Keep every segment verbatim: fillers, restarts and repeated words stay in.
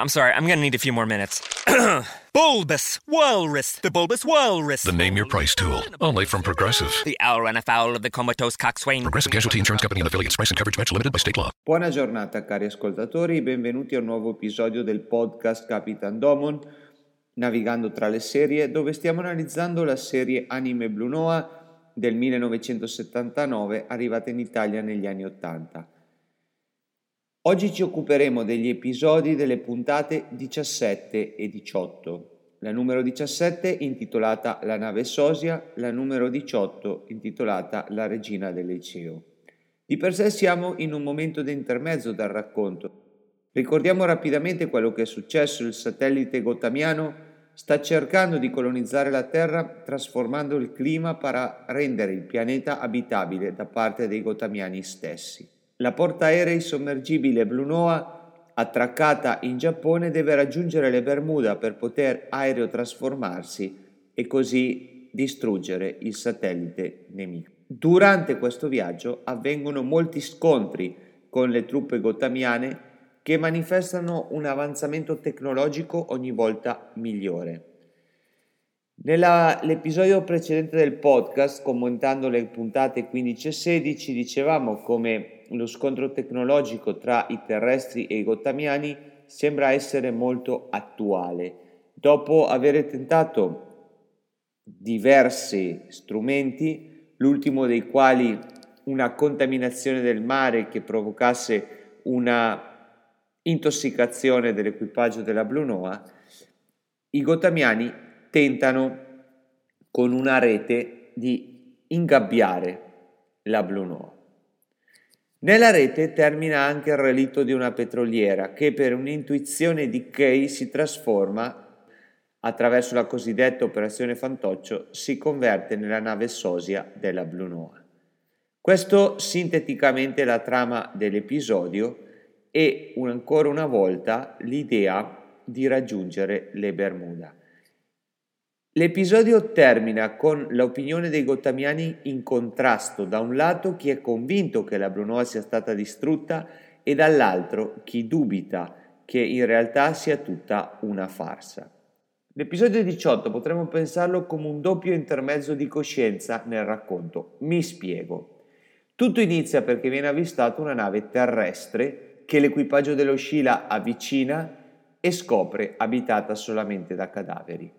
I'm sorry, I'm going to need a few more minutes. Bulbous Walrus, the Bulbous Walrus. The Name Your Price tool, only from Progressive. The owl ran afoul of the comatose coxswain. Progressive Casualty Insurance Company and affiliates. Price and coverage match limited by state law. Buona giornata, cari ascoltatori, benvenuti a un nuovo episodio del podcast Capitan Domon, navigando tra le serie, dove stiamo analizzando la serie anime Blue Noah del millenovecentosettantanove, arrivata in Italia negli anni Ottanta. Oggi ci occuperemo degli episodi delle puntate diciassette e diciotto. La numero diciassette intitolata La nave Sosia, la numero diciotto intitolata La regina del Liceo. Di per sé siamo in un momento d'intermezzo dal racconto. Ricordiamo rapidamente quello che è successo. Il satellite Gottamiano sta cercando di colonizzare la Terra trasformando il clima per rendere il pianeta abitabile da parte dei Gottamiani stessi. La portaerei sommergibile Blue Noah, attraccata in Giappone, deve raggiungere le Bermuda per poter aerotrasformarsi e così distruggere il satellite nemico. Durante questo viaggio avvengono molti scontri con le truppe gottamiane che manifestano un avanzamento tecnologico ogni volta migliore. Nell'episodio precedente del podcast, commentando le puntate quindici e sedici, dicevamo come lo scontro tecnologico tra i terrestri e i gottamiani sembra essere molto attuale. Dopo aver tentato diversi strumenti, l'ultimo dei quali una contaminazione del mare che provocasse una intossicazione dell'equipaggio della Blue Noah, i gottamiani tentano con una rete di ingabbiare la Blue Noah. Nella rete termina anche il relitto di una petroliera che per un'intuizione di Kay si trasforma, attraverso la cosiddetta operazione Fantoccio, si converte nella nave Sosia della Blue Noah. Questo sinteticamente è la trama dell'episodio e un, ancora una volta l'idea di raggiungere le Bermuda. L'episodio termina con l'opinione dei gottamiani in contrasto: da un lato chi è convinto che la Blue Noah sia stata distrutta e dall'altro chi dubita che in realtà sia tutta una farsa. L'episodio diciotto potremmo pensarlo come un doppio intermezzo di coscienza nel racconto. Mi spiego. Tutto inizia perché viene avvistata una nave terrestre che l'equipaggio dello Scila avvicina e scopre abitata solamente da cadaveri.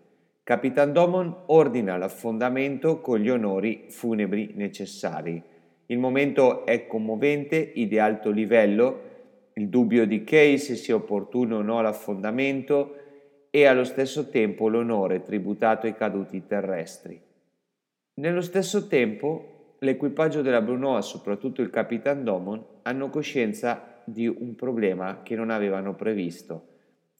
Capitan Domon ordina l'affondamento con gli onori funebri necessari. Il momento è commovente e di alto livello, il dubbio di Kay se sia opportuno o no l'affondamento e allo stesso tempo l'onore tributato ai caduti terrestri. Nello stesso tempo l'equipaggio della Blue Noah, soprattutto il Capitan Domon, hanno coscienza di un problema che non avevano previsto.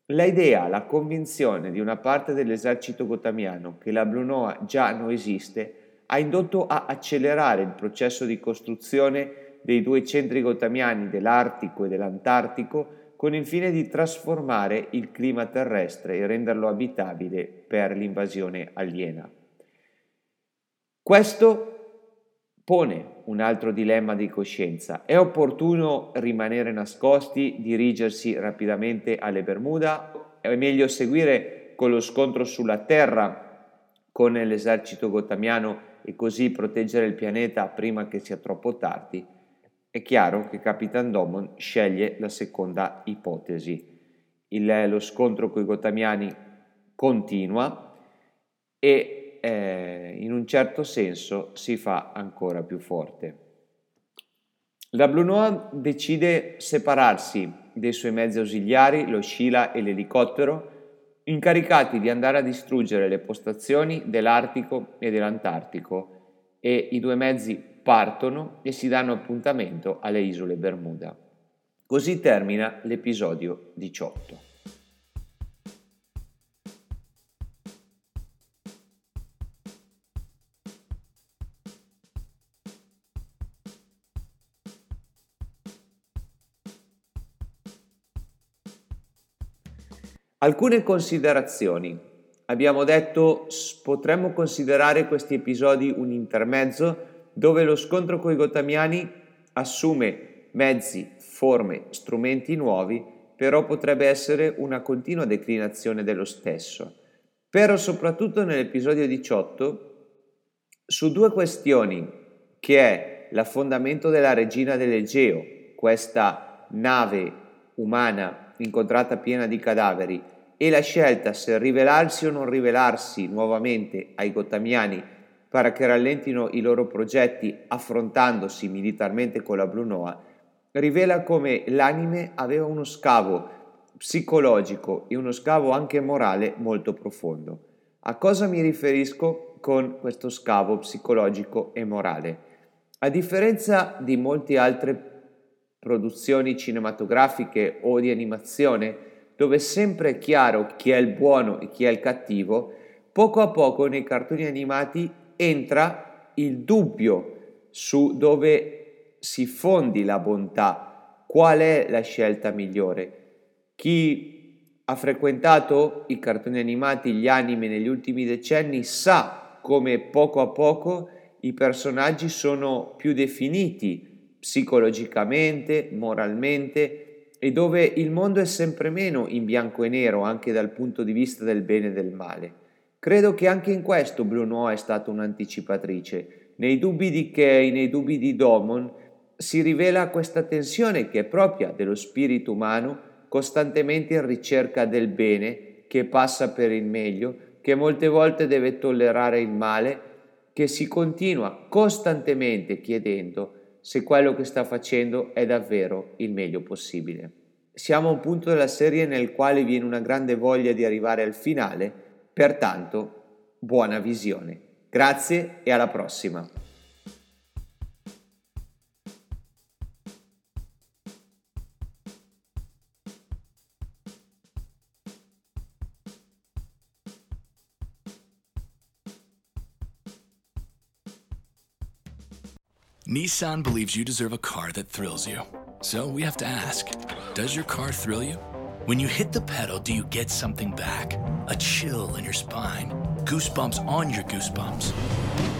L'idea, la convinzione di una parte dell'esercito gottamiano che la Blue Noah già non esiste ha indotto a accelerare il processo di costruzione dei due centri gottamiani dell'Artico e dell'Antartico con il fine di trasformare il clima terrestre e renderlo abitabile per l'invasione aliena. Questo pone un altro dilemma di coscienza. È opportuno rimanere nascosti, dirigersi rapidamente alle Bermuda? È meglio seguire con lo scontro sulla Terra con l'esercito gottamiano e così proteggere il pianeta prima che sia troppo tardi? È chiaro che Capitan Domon sceglie la seconda ipotesi. Il, lo scontro con i gottamiani continua e Eh, in un certo senso si fa ancora più forte. La Blue Noah decide separarsi dei suoi mezzi ausiliari, lo Scila e l'elicottero, incaricati di andare a distruggere le postazioni dell'Artico e dell'Antartico, e i due mezzi partono e si danno appuntamento alle isole Bermuda. Così termina l'episodio diciotto. Alcune considerazioni. Abbiamo detto potremmo considerare questi episodi un intermezzo dove lo scontro coi Gottamiani assume mezzi, forme, strumenti nuovi, però potrebbe essere una continua declinazione dello stesso. Però soprattutto nell'episodio diciotto, su due questioni, che è l'affondamento della regina dell'Egeo, questa nave umana incontrata piena di cadaveri, e la scelta se rivelarsi o non rivelarsi nuovamente ai Gottamiani per che rallentino i loro progetti affrontandosi militarmente con la Blue Noah, rivela come l'anime aveva uno scavo psicologico e uno scavo anche morale molto profondo. A cosa mi riferisco con questo scavo psicologico e morale? A differenza di molte altre produzioni cinematografiche o di animazione, dove sempre è chiaro chi è il buono e chi è il cattivo, poco a poco nei cartoni animati entra il dubbio su dove si fondi la bontà, qual è la scelta migliore. Chi ha frequentato i cartoni animati, gli anime negli ultimi decenni sa come poco a poco i personaggi sono più definiti psicologicamente, moralmente, e dove il mondo è sempre meno in bianco e nero anche dal punto di vista del bene e del male. Credo che anche in questo Blue Noah è stata un'anticipatrice. Nei dubbi di Kay, nei dubbi di Domon, si rivela questa tensione che è propria dello spirito umano, costantemente in ricerca del bene, che passa per il meglio, che molte volte deve tollerare il male, che si continua costantemente chiedendo se quello che sta facendo è davvero il meglio possibile. Siamo a un punto della serie nel quale viene una grande voglia di arrivare al finale, pertanto buona visione. Grazie e alla prossima! Nissan believes you deserve a car that thrills you. So we have to ask, does your car thrill you? When you hit the pedal, do you get something back? A chill in your spine, goosebumps on your goosebumps.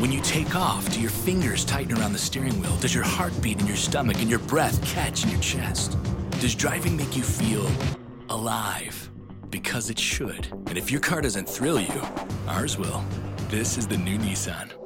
When you take off, do your fingers tighten around the steering wheel? Does your heart beat in your stomach and your breath catch in your chest? Does driving make you feel alive? Because it should. And if your car doesn't thrill you, ours will. This is the new Nissan.